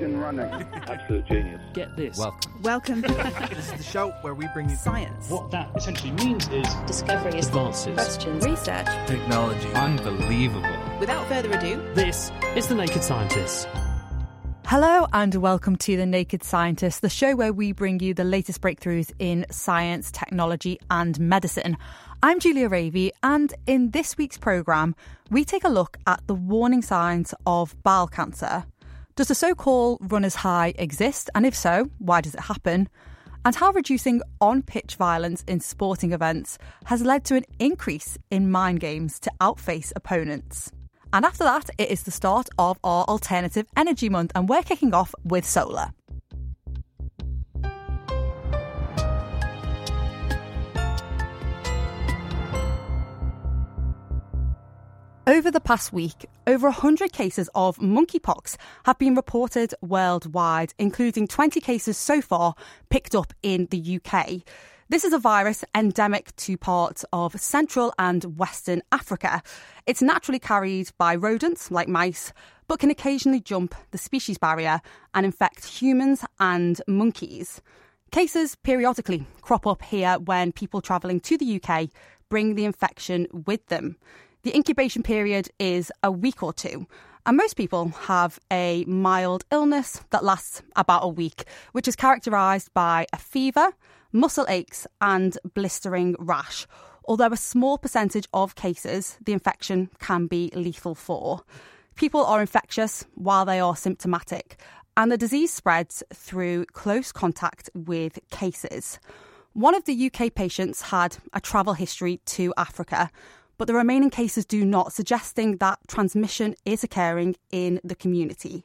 Running. Absolute genius. Get this. Welcome. This is the show where we bring you science. What that essentially means is discovery, advances, questions, research, technology. Unbelievable. Without further ado, this is The Naked Scientists. Hello and welcome to The Naked Scientists, the show where we bring you the latest breakthroughs in science, technology and medicine. I'm Julia Ravey, and in this week's programme, we take a look at the warning signs of bowel cancer. Does the so-called runner's high exist? And if so, why does it happen? And how reducing on-pitch violence in sporting events has led to an increase in mind games to outface opponents. And after that, it is the start of our Alternative Energy Month, and we're kicking off with solar. Over the past week, over 100 cases of monkeypox have been reported worldwide, including 20 cases so far picked up in the UK. This is a virus endemic to parts of Central and Western Africa. It's naturally carried by rodents, like mice, but can occasionally jump the species barrier and infect humans and monkeys. Cases periodically crop up here when people travelling to the UK bring the infection with them. The incubation period is a week or two, and most people have a mild illness that lasts about a week, which is characterised by a fever, muscle aches and blistering rash, although a small percentage of cases the infection can be lethal for. People are infectious while they are symptomatic, and the disease spreads through close contact with cases. One of the UK patients had a travel history to Africa, but the remaining cases do not, suggesting that transmission is occurring in the community.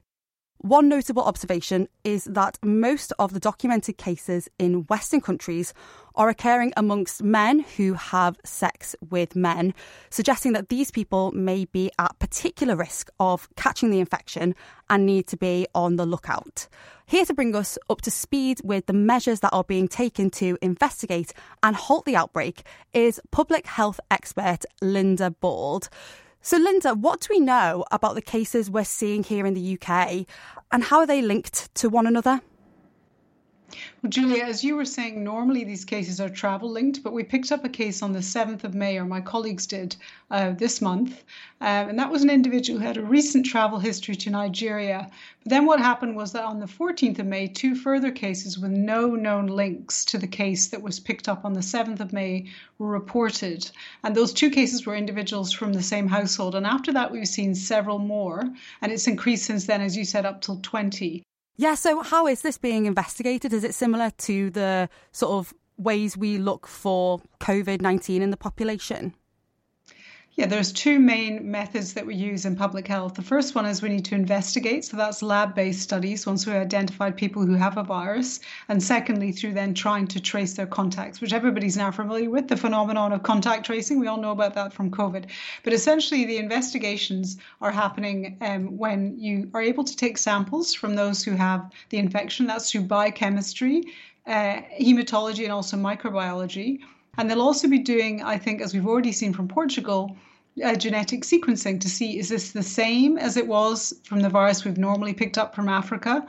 One notable observation is that most of the documented cases in Western countries are occurring amongst men who have sex with men, suggesting that these people may be at particular risk of catching the infection and need to be on the lookout. Here to bring us up to speed with the measures that are being taken to investigate and halt the outbreak is public health expert Linda Bauld. So, Linda, what do we know about the cases we're seeing here in the UK and how are they linked to one another? Well, Julia, as you were saying, normally these cases are travel linked, but we picked up a case on the 7th of May, or my colleagues did, this month. And that was an individual who had a recent travel history to Nigeria. But then what happened was that on the 14th of May, 2 further cases with no known links to the case that was picked up on the 7th of May were reported. And those 2 cases were individuals from the same household. And after that, we've seen several more. And it's increased since then, as you said, up till 20. Yeah, so how is this being investigated? Is it similar to the sort of ways we look for COVID-19 in the population? Yeah, there's 2 main methods that we use in public health. The first one is we need to investigate. So that's lab-based studies once we identified people who have a virus. And secondly, through then trying to trace their contacts, which everybody's now familiar with, the phenomenon of contact tracing. We all know about that from COVID. But essentially, the investigations are happening when you are able to take samples from those who have the infection. That's through biochemistry, hematology, and also microbiology. And they'll also be doing, I think, as we've already seen from Portugal, genetic sequencing to see, is this the same as it was from the virus we've normally picked up from Africa,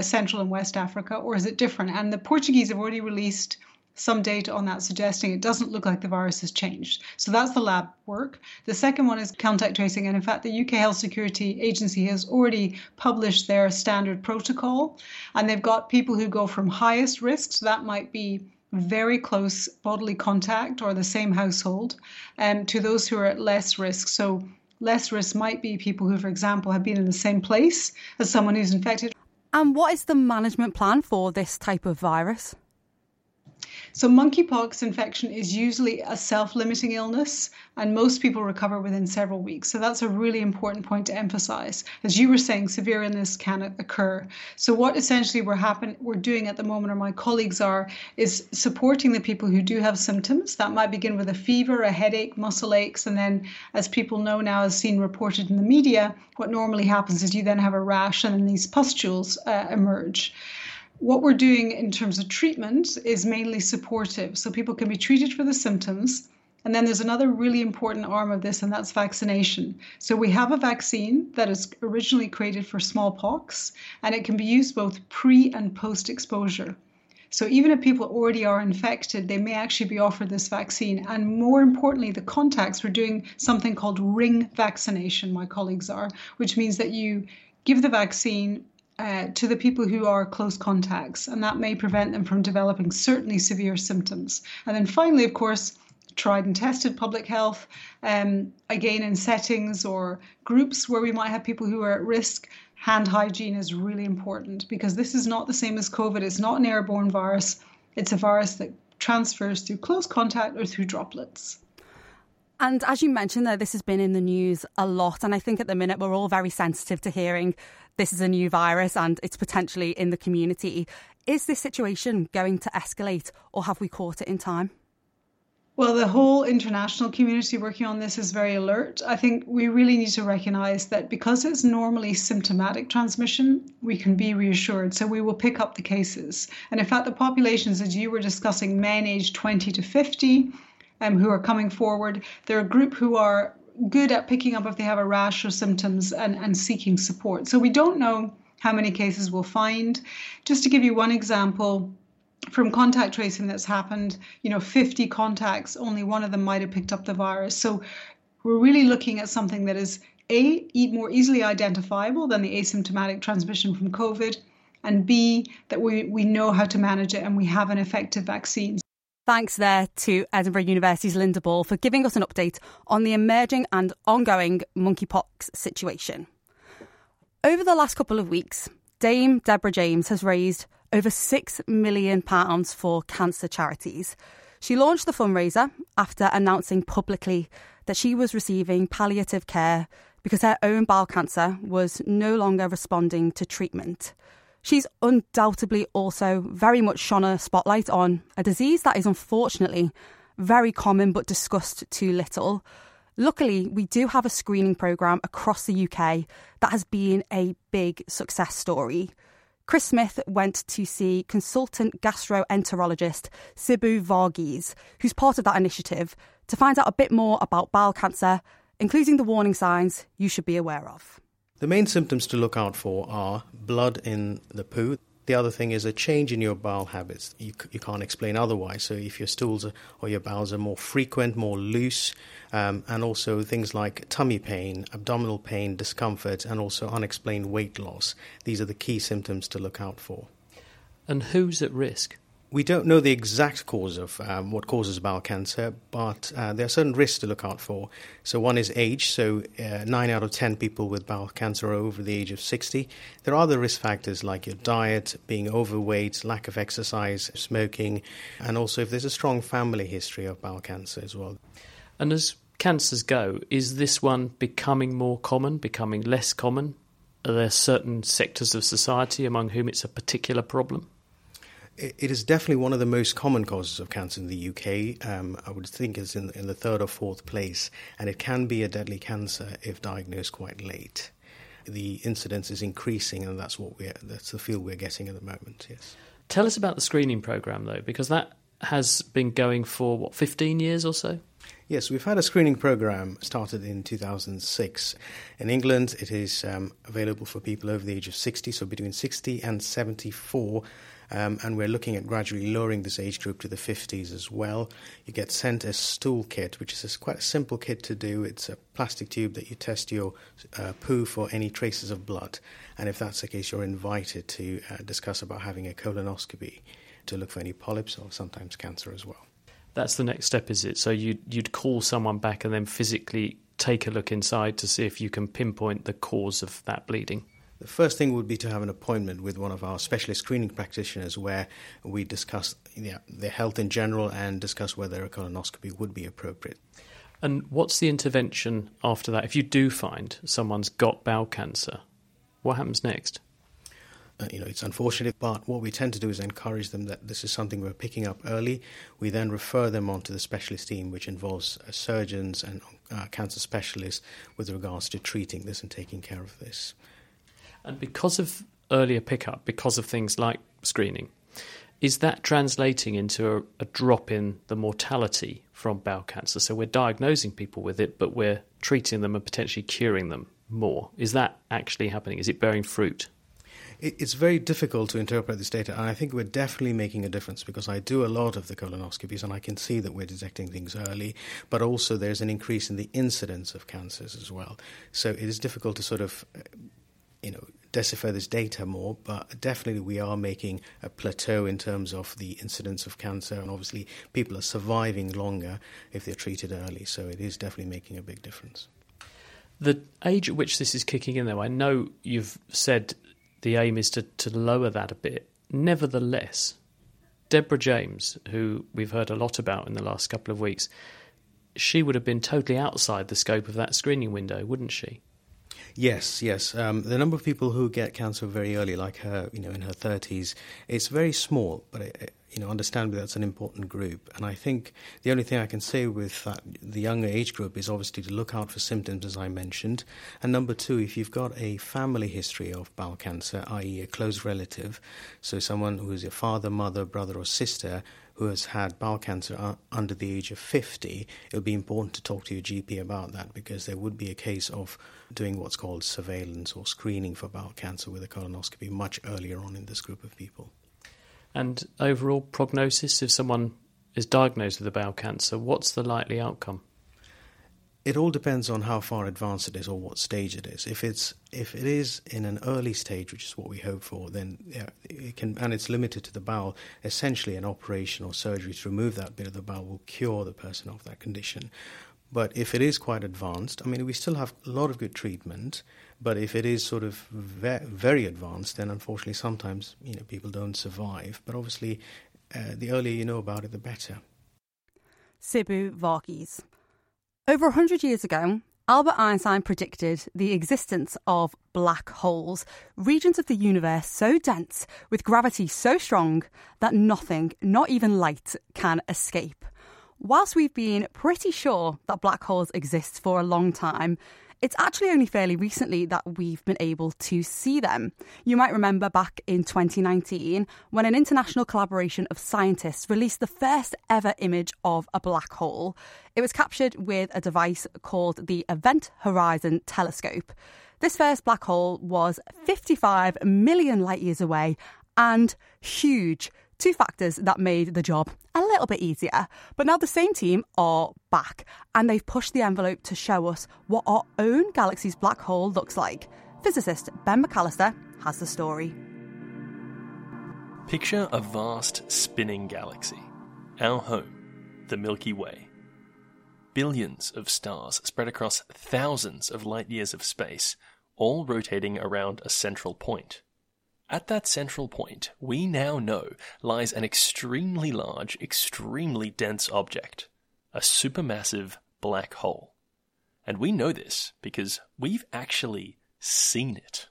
Central and West Africa, or is it different? And the Portuguese have already released some data on that, suggesting it doesn't look like the virus has changed. So that's the lab work. The second one is contact tracing. And in fact, the UK Health Security Agency has already published their standard protocol. And they've got people who go from highest risks, so that might be very close bodily contact or the same household, to those who are at less risk. So less risk might be people who, for example, have been in the same place as someone who's infected. And what is the management plan for this type of virus? So monkeypox infection is usually a self-limiting illness, and most people recover within several weeks. So that's a really important point to emphasize. As you were saying, severe illness can occur. So what essentially we're doing at the moment, or my colleagues are, is supporting the people who do have symptoms. That might begin with a fever, a headache, muscle aches, and then, as people know now, as seen reported in the media, what normally happens is you then have a rash and then these pustules emerge. What we're doing in terms of treatment is mainly supportive. So people can be treated for the symptoms. And then there's another really important arm of this, and that's vaccination. So we have a vaccine that is originally created for smallpox, and it can be used both pre and post exposure. So even if people already are infected, they may actually be offered this vaccine. And more importantly, the contacts, we're doing something called ring vaccination, my colleagues are, which means that you give the vaccine to the people who are close contacts, and that may prevent them from developing certainly severe symptoms. And then finally, of course, tried and tested public health, again in settings or groups where we might have people who are at risk. Hand hygiene is really important, because this is not the same as COVID. It's not an airborne virus. It's a virus that transfers through close contact or through droplets. And as you mentioned there, this has been in the news a lot. And I think at the minute we're all very sensitive to hearing this is a new virus and it's potentially in the community. Is this situation going to escalate, or have we caught it in time? Well, the whole international community working on this is very alert. I think we really need to recognise that because it's normally symptomatic transmission, we can be reassured. So we will pick up the cases. And in fact, the populations, as you were discussing, men aged 20 to 50 who are coming forward, they're a group who are good at picking up if they have a rash or symptoms and seeking support. So we don't know how many cases we'll find. Just to give you one example, from contact tracing that's happened, 50 contacts, only one of them might have picked up the virus. So we're really looking at something that is, A, more easily identifiable than the asymptomatic transmission from COVID, and B, that we know how to manage it and we have an effective vaccine. Thanks there to Edinburgh University's Linda Bauld for giving us an update on the emerging and ongoing monkeypox situation. Over the last couple of weeks, Dame Deborah James has raised over £6 million for cancer charities. She launched the fundraiser after announcing publicly that she was receiving palliative care because her own bowel cancer was no longer responding to treatment. She's undoubtedly also very much shone a spotlight on a disease that is unfortunately very common but discussed too little. Luckily, we do have a screening programme across the UK that has been a big success story. Chris Smith went to see consultant gastroenterologist Sibu Varghese, who's part of that initiative, to find out a bit more about bowel cancer, including the warning signs you should be aware of. The main symptoms to look out for are blood in the poo. The other thing is a change in your bowel habits. You can't explain otherwise. So if your stools or your bowels are more frequent, more loose, and also things like tummy pain, abdominal pain, discomfort, and also unexplained weight loss. These are the key symptoms to look out for. And who's at risk? We don't know the exact cause of what causes bowel cancer, but there are certain risks to look out for. So one is age, so 9 out of 10 people with bowel cancer are over the age of 60. There are other risk factors like your diet, being overweight, lack of exercise, smoking, and also if there's a strong family history of bowel cancer as well. And as cancers go, is this one becoming more common, becoming less common? Are there certain sectors of society among whom it's a particular problem? It is definitely one of the most common causes of cancer in the UK. I would think it's in the third or fourth place, and it can be a deadly cancer if diagnosed quite late. The incidence is increasing, and that's the feel we're getting at the moment, yes. Tell us about the screening programme, though, because that has been going for, 15 years or so? Yes, we've had a screening programme started in 2006. In England, it is available for people over the age of 60, so between 60 and 74, and we're looking at gradually lowering this age group to the 50s as well. You get sent a stool kit, which is quite a simple kit to do. It's a plastic tube that you test your poo for any traces of blood. And if that's the case, you're invited to discuss about having a colonoscopy to look for any polyps or sometimes cancer as well. That's the next step, is it? So you'd call someone back and then physically take a look inside to see if you can pinpoint the cause of that bleeding? The first thing would be to have an appointment with one of our specialist screening practitioners where we discuss their health in general and discuss whether a colonoscopy would be appropriate. And what's the intervention after that? If you do find someone's got bowel cancer, what happens next? It's unfortunate, but what we tend to do is encourage them that this is something we're picking up early. We then refer them on to the specialist team, which involves surgeons and cancer specialists with regards to treating this and taking care of this. And because of earlier pickup, because of things like screening, is that translating into a drop in the mortality from bowel cancer? So we're diagnosing people with it, but we're treating them and potentially curing them more. Is that actually happening? Is it bearing fruit? It's very difficult to interpret this data, and I think we're definitely making a difference because I do a lot of the colonoscopies and I can see that we're detecting things early, but also there's an increase in the incidence of cancers as well. So it is difficult to sort of decipher this data more, but definitely we are making a plateau in terms of the incidence of cancer, and obviously people are surviving longer if they're treated early, so it is definitely making a big difference. The age at which this is kicking in, though, I know you've said the aim is to lower that a bit. Nevertheless, Deborah James, who we've heard a lot about in the last couple of weeks, she would have been totally outside the scope of that screening window, wouldn't she? Yes. The number of people who get cancer very early, like her, in her 30s, it's very small, but understandably that's an important group. And I think the only thing I can say with that, the younger age group, is obviously to look out for symptoms, as I mentioned. And number two, if you've got a family history of bowel cancer, i.e. a close relative, so someone who is your father, mother, brother or sister who has had bowel cancer under the age of 50, it would be important to talk to your GP about that, because there would be a case of doing what's called surveillance or screening for bowel cancer with a colonoscopy much earlier on in this group of people. And overall prognosis, if someone is diagnosed with a bowel cancer, what's the likely outcome? It all depends on how far advanced it is or what stage it is. If it is in an early stage, which is what we hope for, then it can, and it's limited to the bowel, essentially an operation or surgery to remove that bit of the bowel will cure the person of that condition. But if it is quite advanced, we still have a lot of good treatment, but if it is sort of very advanced, then unfortunately sometimes people don't survive. But obviously, the earlier you know about it, the better. Sibu Varghese. Over 100 years ago, Albert Einstein predicted the existence of black holes, regions of the universe so dense, with gravity so strong, that nothing, not even light, can escape. Whilst we've been pretty sure that black holes exist for a long time, it's actually only fairly recently that we've been able to see them. You might remember back in 2019 when an international collaboration of scientists released the first ever image of a black hole. It was captured with a device called the Event Horizon Telescope. This first black hole was 55 million light years away and huge. Two factors that made the job a little bit easier. But now the same team are back and they've pushed the envelope to show us what our own galaxy's black hole looks like. Physicist Ben McAllister has the story. Picture a vast spinning galaxy, our home, the Milky Way. Billions of stars spread across thousands of light years of space, all rotating around a central point. At that central point, we now know, lies an extremely large, extremely dense object, a supermassive black hole. And we know this because we've actually seen it.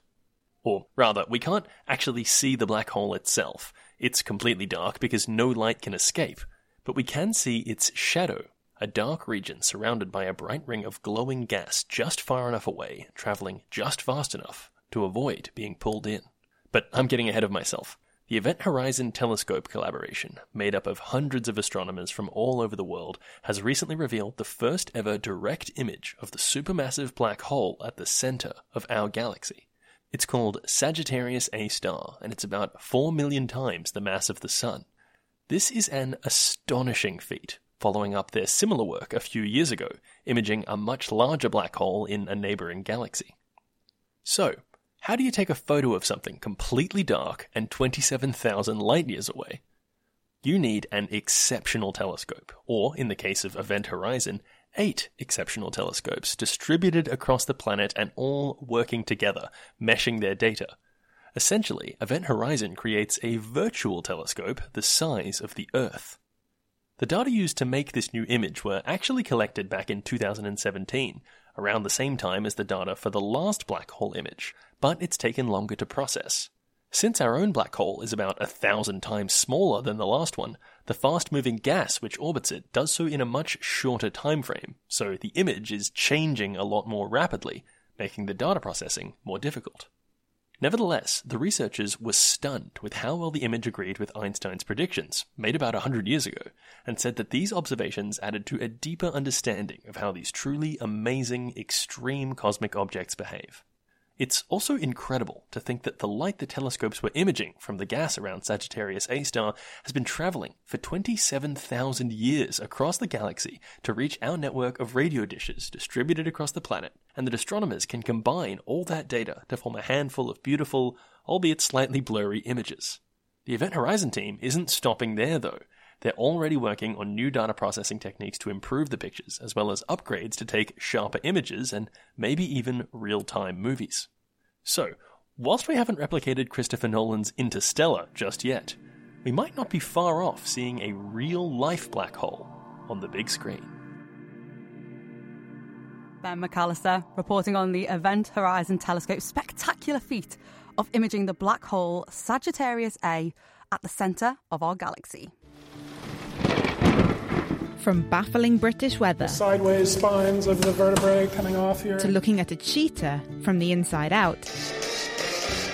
Or rather, we can't actually see the black hole itself. It's completely dark because no light can escape. But we can see its shadow, a dark region surrounded by a bright ring of glowing gas just far enough away, travelling just fast enough to avoid being pulled in. But I'm getting ahead of myself. The Event Horizon Telescope collaboration, made up of hundreds of astronomers from all over the world, has recently revealed the first ever direct image of the supermassive black hole at the center of our galaxy. It's called Sagittarius A-star, and it's about 4 million times the mass of the Sun. This is an astonishing feat, following up their similar work a few years ago, imaging a much larger black hole in a neighboring galaxy. So, how do you take a photo of something completely dark and 27,000 light years away? You need an exceptional telescope, or in the case of Event Horizon, 8 exceptional telescopes distributed across the planet and all working together, meshing their data. Essentially, Event Horizon creates a virtual telescope the size of the Earth. The data used to make this new image were actually collected back in 2017, around the same time as the data for the last black hole image, but it's taken longer to process. Since our own black hole is about 1,000 times smaller than the last one, the fast-moving gas which orbits it does so in a much shorter time frame, so the image is changing a lot more rapidly, making the data processing more difficult. Nevertheless, the researchers were stunned with how well the image agreed with Einstein's predictions, made about 100 years ago, and said that these observations added to a deeper understanding of how these truly amazing, extreme cosmic objects behave. It's also incredible to think that the light the telescopes were imaging from the gas around Sagittarius A-star has been travelling for 27,000 years across the galaxy to reach our network of radio dishes distributed across the planet, and that astronomers can combine all that data to form a handful of beautiful, albeit slightly blurry, images. The Event Horizon team isn't stopping there, though. They're already working on new data processing techniques to improve the pictures, as well as upgrades to take sharper images and maybe even real-time movies. So, whilst we haven't replicated Christopher Nolan's Interstellar just yet, we might not be far off seeing a real-life black hole on the big screen. Ben McAllister reporting on the Event Horizon Telescope's spectacular feat of imaging the black hole Sagittarius A at the centre of our galaxy. From baffling British weather, sideways spines of the vertebrae coming off here, to looking at a cheetah from the inside out,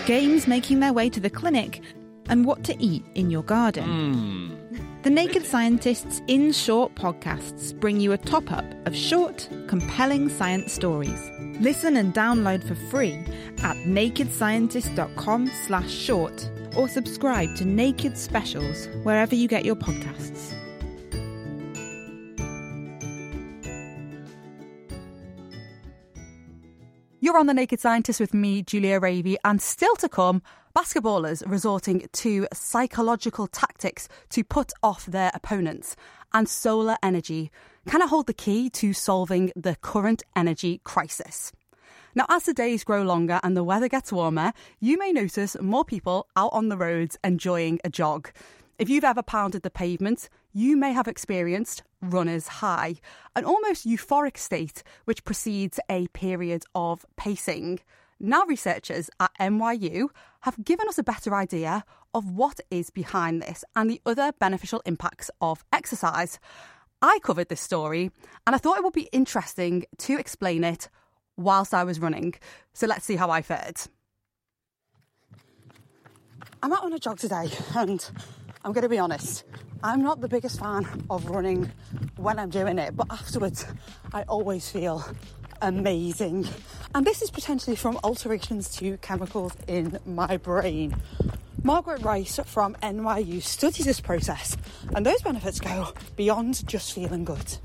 games making their way to the clinic, and what to eat in your garden. The Naked Scientists In Short podcasts bring you a top-up of short, compelling science stories. Listen and download for free at nakedscientist.com/short or subscribe to Naked Specials wherever you get your podcasts. You're on The Naked Scientist with me, Julia Ravy, and still to come, basketballers resorting to psychological tactics to put off their opponents, and solar energy. Can it hold the key to solving the current energy crisis? Now, as the days grow longer and the weather gets warmer, you may notice more people out on the roads enjoying a jog. If you've ever pounded the pavement, you may have experienced runner's high, an almost euphoric state which precedes a period of pacing. Now researchers at NYU have given us a better idea of what is behind this and the other beneficial impacts of exercise. I covered this story and I thought it would be interesting to explain it whilst I was running. So let's see how I fared. I'm out on a jog today and I'm going to be honest, I'm not the biggest fan of running when I'm doing it, but afterwards I always feel amazing. And this is potentially from alterations to chemicals in my brain. Margaret Rice from NYU studies this process, and those benefits go beyond just feeling good.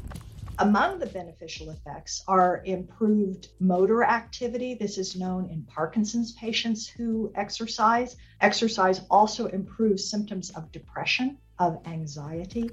Among the beneficial effects are improved motor activity. This is known in Parkinson's patients who exercise. Exercise also improves symptoms of depression, of anxiety.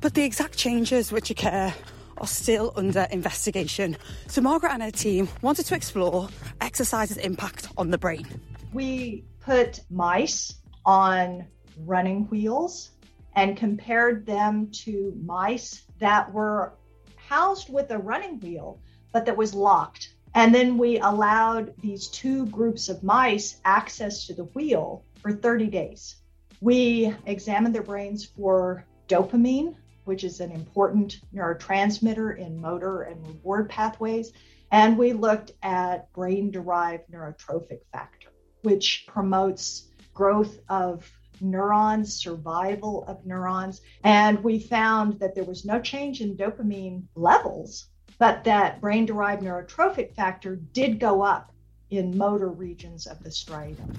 But the exact changes which occur are still under investigation. So Margaret and her team wanted to explore exercise's impact on the brain. We put mice on running wheels and compared them to mice that were housed with a running wheel, but that was locked. And then we allowed these two groups of mice access to the wheel for 30 days. We examined their brains for dopamine, which is an important neurotransmitter in motor and reward pathways. And we looked at brain-derived neurotrophic factor, which promotes growth of neurons, survival of neurons, and we found that there was no change in dopamine levels, but that brain-derived neurotrophic factor did go up in motor regions of the striatum.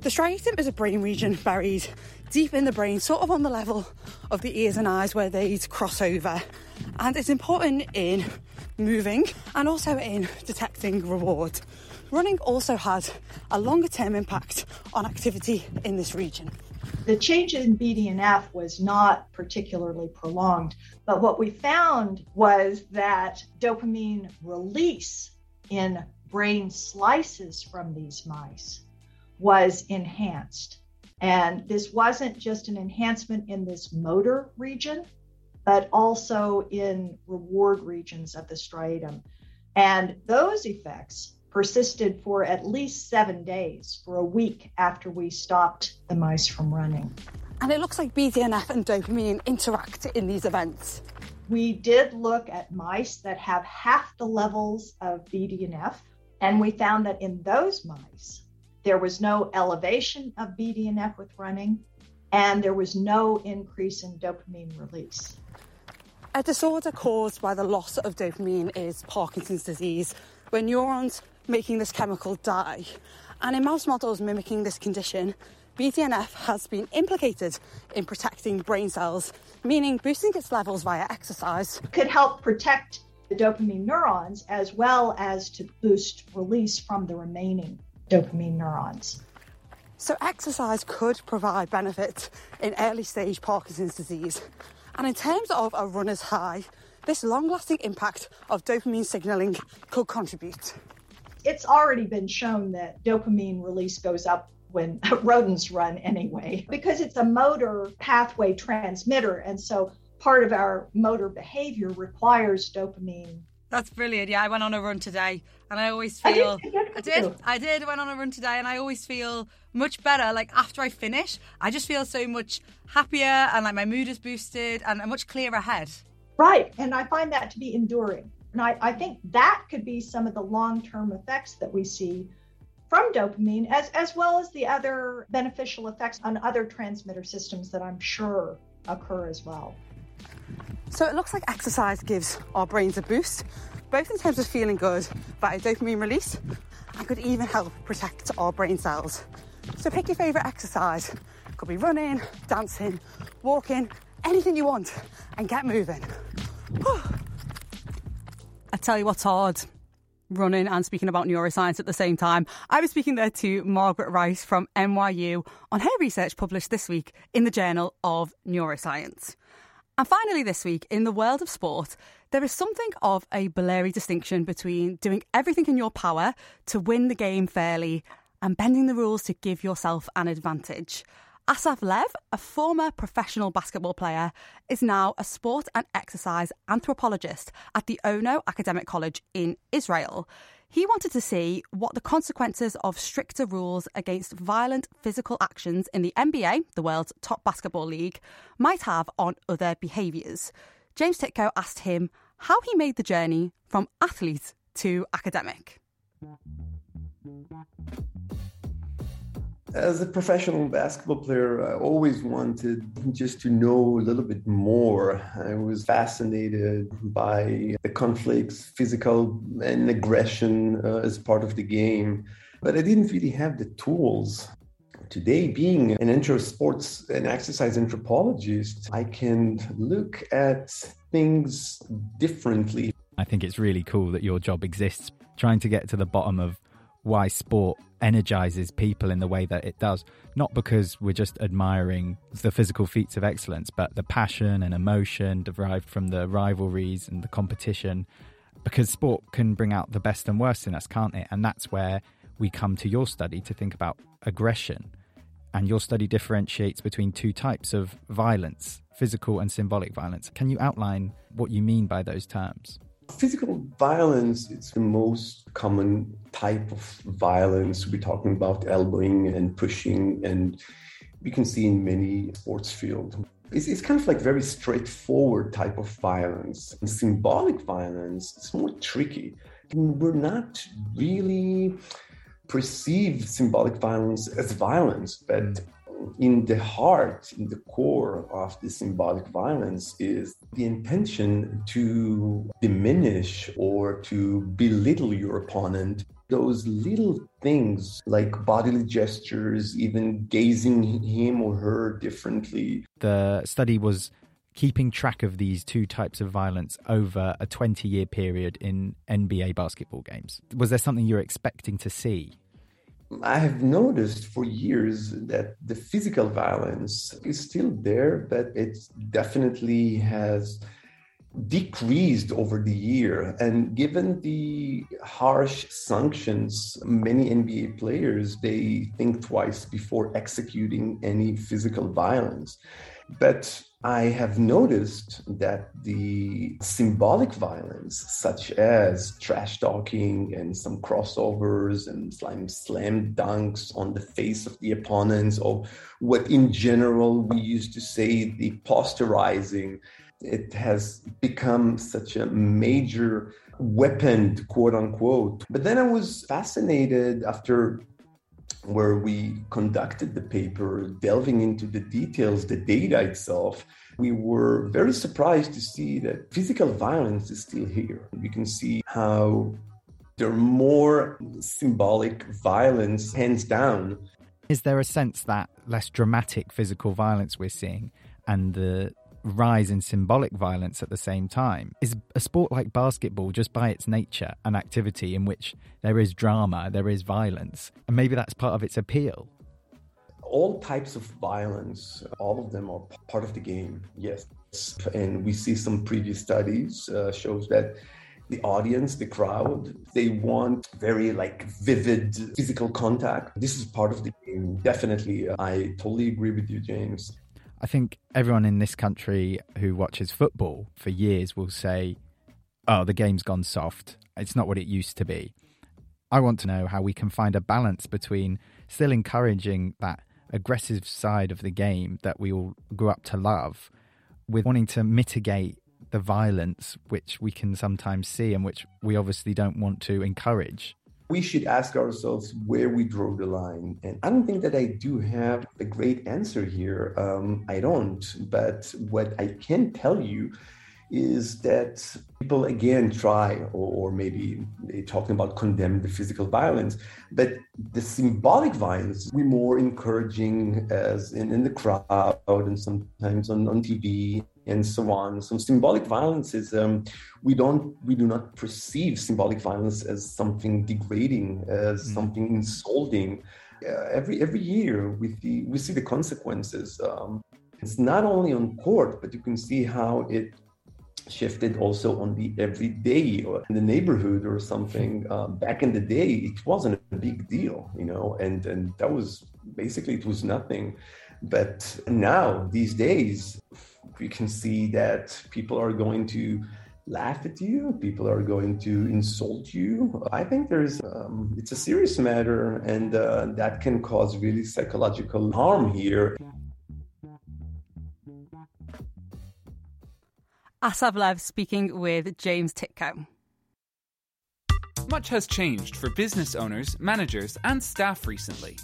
The striatum is a brain region buried deep in the brain, sort of on the level of the ears and eyes where they cross over, and it's important in moving and also in detecting reward. Running also had a longer-term impact on activity in this region. The change in BDNF was not particularly prolonged, but what we found was that dopamine release in brain slices from these mice was enhanced. And this wasn't just an enhancement in this motor region, but also in reward regions of the striatum. And those effects persisted for at least 7 days, for a week after we stopped the mice from running. And it looks like BDNF and dopamine interact in these events. We did look at mice that have half the levels of BDNF, and we found that in those mice, there was no elevation of BDNF with running, and there was no increase in dopamine release. A disorder caused by the loss of dopamine is Parkinson's disease, where neurons making this chemical die. And in mouse models mimicking this condition, BDNF has been implicated in protecting brain cells, meaning boosting its levels via exercise could help protect the dopamine neurons, as well as to boost release from the remaining dopamine neurons. So exercise could provide benefits in early stage Parkinson's disease. And in terms of a runner's high, this long-lasting impact of dopamine signalling could contribute. It's already been shown that dopamine release goes up when rodents run anyway, because it's a motor pathway transmitter. And so part of our motor behavior requires dopamine. That's brilliant. Yeah, I went on a run today and I always feel... I did. Went on a run today and I always feel much better. Like after I finish, I just feel so much happier and like my mood is boosted and a much clearer head. Right. And I find that to be enduring. And I think that could be some of the long-term effects that we see from dopamine, as well as the other beneficial effects on other transmitter systems that I'm sure occur as well. So it looks like exercise gives our brains a boost, both in terms of feeling good via dopamine release and could even help protect our brain cells. So pick your favourite exercise. It could be running, dancing, walking, anything you want, and get moving. Whew. I tell you what's hard, running and speaking about neuroscience at the same time. I was speaking there to Margaret Rice from NYU on her research published this week in the Journal of Neuroscience. And finally this week, in the world of sport, there is something of a blurry distinction between doing everything in your power to win the game fairly and bending the rules to give yourself an advantage. Asaf Lev, a former professional basketball player, is now a sport and exercise anthropologist at the Ono Academic College in Israel. He wanted to see what the consequences of stricter rules against violent physical actions in the NBA, the world's top basketball league, might have on other behaviours. James Tytko asked him how he made the journey from athlete to academic. As a professional basketball player, I always wanted just to know a little bit more. I was fascinated by the conflicts, physical and aggression as part of the game, but I didn't really have the tools. Today, being an intro sports and exercise anthropologist, I can look at things differently. I think it's really cool that your job exists, trying to get to the bottom of why sport energizes people in the way that it does, not because we're just admiring the physical feats of excellence, but the passion and emotion derived from the rivalries and the competition, because sport can bring out the best and worst in us, can't it? And that's where we come to your study to think about aggression. And your study differentiates between two types of violence, physical and symbolic violence. Can you outline what you mean by those terms? Physical violence, it's the most common type of violence. We're talking about elbowing and pushing, and we can see in many sports fields. It's kind of like very straightforward type of violence. And symbolic violence, it's more tricky. We're not really perceive symbolic violence as violence, but in the heart, in the core of the symbolic violence is the intention to diminish or to belittle your opponent. Those little things like bodily gestures, even gazing him or her differently. The study was keeping track of these two types of violence over a 20-year period in NBA basketball games. Was there something you were expecting to see? I have noticed for years that the physical violence is still there, but it definitely has decreased over the year. And given the harsh sanctions, many NBA players, they think twice before executing any physical violence. But I have noticed that the symbolic violence, such as trash talking and some crossovers and slam dunks on the face of the opponents, or what in general we used to say the posterizing, it has become such a major weapon, quote unquote. But then I was fascinated after where we conducted the paper, delving into the details, the data itself, we were very surprised to see that physical violence is still here. You can see how there are more symbolic violence, hands down. Is there a sense that less dramatic physical violence we're seeing and the rise in symbolic violence at the same time? Is a sport like basketball, just by its nature, an activity in which there is drama, there is violence, and maybe that's part of its appeal? All types of violence, all of them are part of the game, yes. And we see some previous studies shows that the audience, the crowd, they want very vivid physical contact. This is part of the game, definitely. I totally agree with you, James. I think everyone in this country who watches football for years will say, oh, the game's gone soft. It's not what it used to be. I want to know how we can find a balance between still encouraging that aggressive side of the game that we all grew up to love with wanting to mitigate the violence which we can sometimes see and which we obviously don't want to encourage. We should ask ourselves where we draw the line. And I don't think that I do have a great answer here. I don't. But what I can tell you is that people, again, try, or maybe they're talking about condemn the physical violence. But the symbolic violence, we're more encouraging as in the crowd and sometimes on TV and so on. So symbolic violence is, we do not perceive symbolic violence as something degrading, as something insulting. Every year we see the consequences. It's not only on court, but you can see how it shifted also on the everyday or in the neighborhood or something. Back in the day, it wasn't a big deal, and that was basically, it was nothing. But now, these days, we can see that people are going to laugh at you. People are going to insult you. I think it's a serious matter, and that can cause really psychological harm here. Asaf Lev speaking with James Tytko. Much has changed for business owners, managers, and staff recently.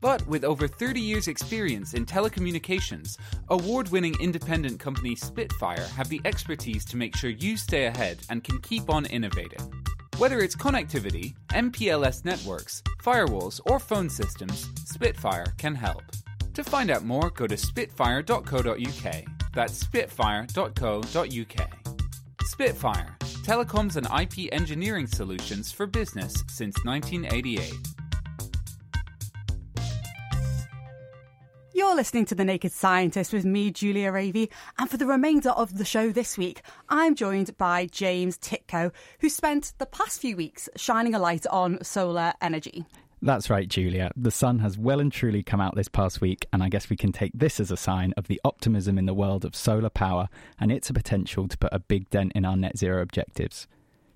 But with over 30 years' experience in telecommunications, award-winning independent company Spitfire have the expertise to make sure you stay ahead and can keep on innovating. Whether it's connectivity, MPLS networks, firewalls, or phone systems, Spitfire can help. To find out more, go to spitfire.co.uk. That's spitfire.co.uk. Spitfire, telecoms and IP engineering solutions for business since 1988. You're listening to The Naked Scientist with me, Julia Ravy, and for the remainder of the show this week, I'm joined by James Tytko, who spent the past few weeks shining a light on solar energy. That's right, Julia. The sun has well and truly come out this past week, and I guess we can take this as a sign of the optimism in the world of solar power and its potential to put a big dent in our net zero objectives.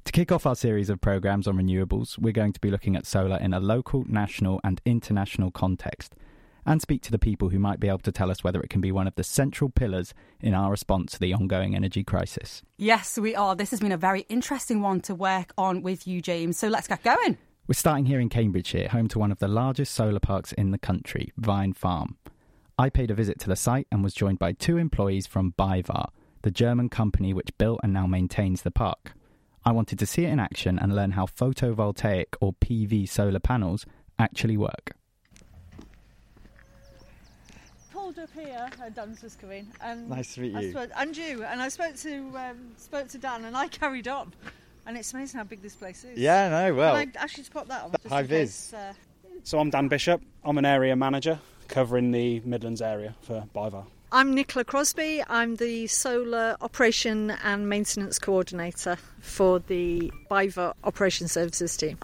To kick off our series of programmes on renewables, we're going to be looking at solar in a local, national and international context, and speak to the people who might be able to tell us whether it can be one of the central pillars in our response to the ongoing energy crisis. Yes, we are. This has been a very interesting one to work on with you, James. So let's get going. We're starting here in Cambridgeshire, home to one of the largest solar parks in the country, Vine Farm. I paid a visit to the site and was joined by two employees from Bivar, the German company which built and now maintains the park. I wanted to see it in action and learn how photovoltaic or PV solar panels actually work. Up here, Dan's just come in. Nice to meet you. I spoke to Dan, and I carried on. And it's amazing how big this place is. Yeah, I know. Well, I actually just pop that on. High vis. So I'm Dan Bishop. I'm an area manager covering the Midlands area for Bivar. I'm Nicola Crosby. I'm the Solar Operation and Maintenance Coordinator for the Bivar Operation Services team.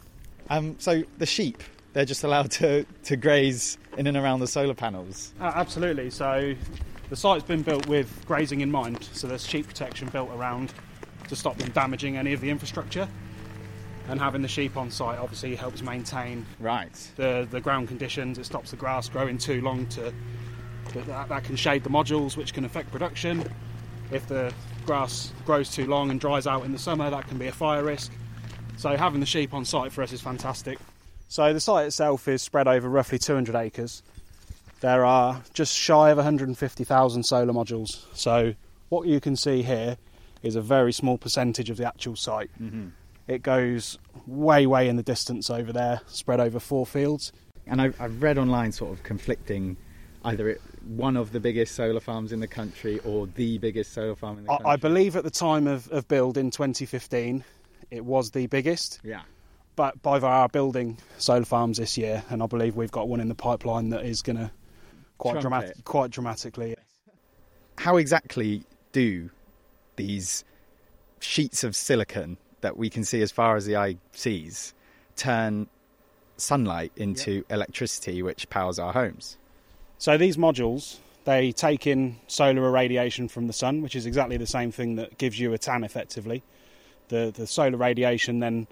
So the sheep, they're just allowed to graze in and around the solar panels? Absolutely. So the site's been built with grazing in mind. So there's sheep protection built around to stop them damaging any of the infrastructure. And having the sheep on site obviously helps maintain the ground conditions. It stops the grass growing too long to... That can shade the modules, which can affect production. If the grass grows too long and dries out in the summer, that can be a fire risk. So having the sheep on site for us is fantastic. So the site itself is spread over roughly 200 acres. There are just shy of 150,000 solar modules. So what you can see here is a very small percentage of the actual site. Mm-hmm. It goes way, way in the distance over there, spread over 4 fields. And I've read online sort of conflicting... Either one of the biggest solar farms in the country or the biggest solar farm in the country. I believe at the time of build in 2015, it was the biggest. Yeah. But Bivar are building solar farms this year, and I believe we've got one in the pipeline that is going to quite dramatically. How exactly do these sheets of silicon that we can see as far as the eye sees turn sunlight into electricity, which powers our homes? So these modules, they take in solar irradiation from the sun, which is exactly the same thing that gives you a tan, effectively. The solar radiation then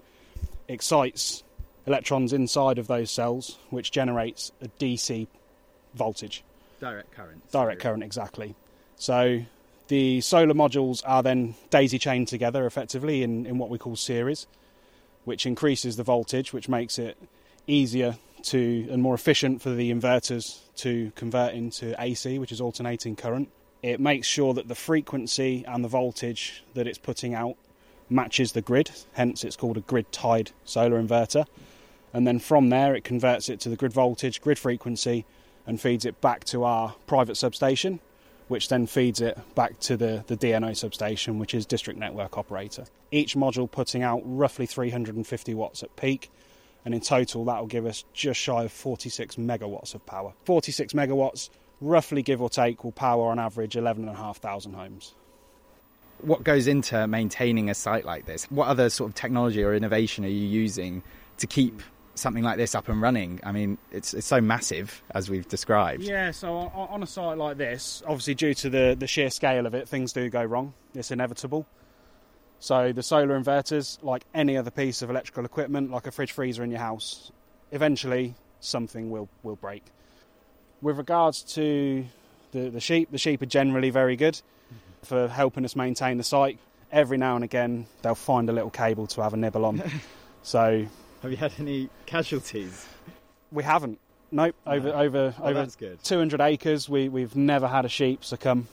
excites electrons inside of those cells, which generates a DC voltage. Direct current. Direct current, exactly. So the solar modules are then daisy-chained together, effectively, in what we call series, which increases the voltage, which makes it easier to and more efficient for the inverters to convert into AC, which is alternating current. It makes sure that the frequency and the voltage that it's putting out matches the grid, hence it's called a grid-tied solar inverter. And then from there it converts it to the grid voltage, grid frequency, and feeds it back to our private substation, which then feeds it back to the DNO substation, which is District Network Operator. Each module putting out roughly 350 watts at peak, and in total that will give us just shy of 46 megawatts of power. 46 megawatts, roughly give or take, will power on average 11,500 homes. What goes into maintaining a site like this? What other sort of technology or innovation are you using to keep something like this up and running? I mean, it's so massive, as we've described. Yeah, so on a site like this, obviously due to the sheer scale of it, things do go wrong. It's inevitable. So the solar inverters, like any other piece of electrical equipment, like a fridge freezer in your house, eventually something will break. With regards to the sheep are generally very good for helping us maintain the site. Every now and again, they'll find a little cable to have a nibble on. So, have you had any casualties? We haven't. Nope. Over 200 acres, we've never had a sheep succumb.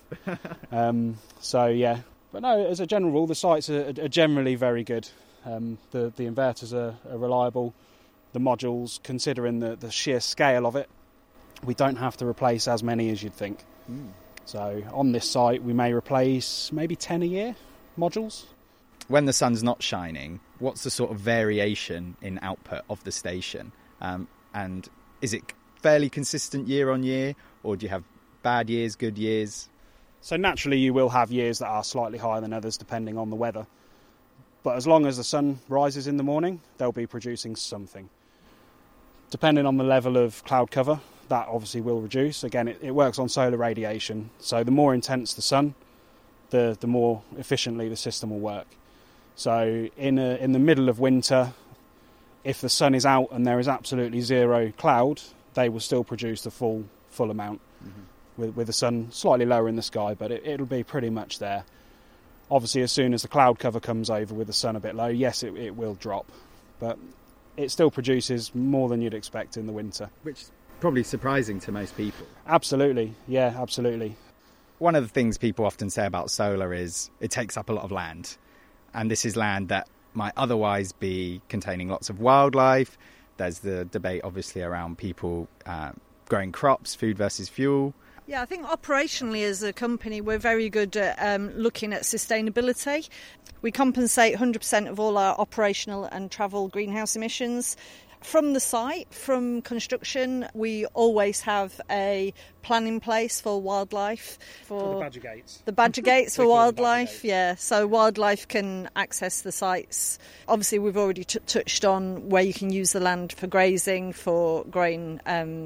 But no, as a general rule, the sites are generally very good. The inverters are reliable. The modules, considering the sheer scale of it, we don't have to replace as many as you'd think. Mm. So on this site, we may replace maybe 10 a year modules. When the sun's not shining, what's the sort of variation in output of the station? And is it fairly consistent year on year, or do you have bad years, good years? So naturally you will have years that are slightly higher than others depending on the weather. But as long as the sun rises in the morning, they'll be producing something. Depending on the level of cloud cover, that obviously will reduce. Again, it works on solar radiation. So the more intense the sun, the more efficiently the system will work. So in the middle of winter, if the sun is out and there is absolutely zero cloud, they will still produce the full amount. Mm-hmm. With the sun slightly lower in the sky, but it'll be pretty much there. Obviously, as soon as the cloud cover comes over with the sun a bit low, yes, it will drop. But it still produces more than you'd expect in the winter. Which is probably surprising to most people. Absolutely. Yeah, absolutely. One of the things people often say about solar is it takes up a lot of land. And this is land that might otherwise be containing lots of wildlife. There's the debate, obviously, around people growing crops, food versus fuel. Yeah, I think operationally as a company we're very good at looking at sustainability. We compensate 100% of all our operational and travel greenhouse emissions. From the site, from construction, we always have a plan in place for wildlife. For the badger gates. The badger gates for wildlife, yeah. So wildlife can access the sites. Obviously, we've already touched on where you can use the land for grazing, for grain,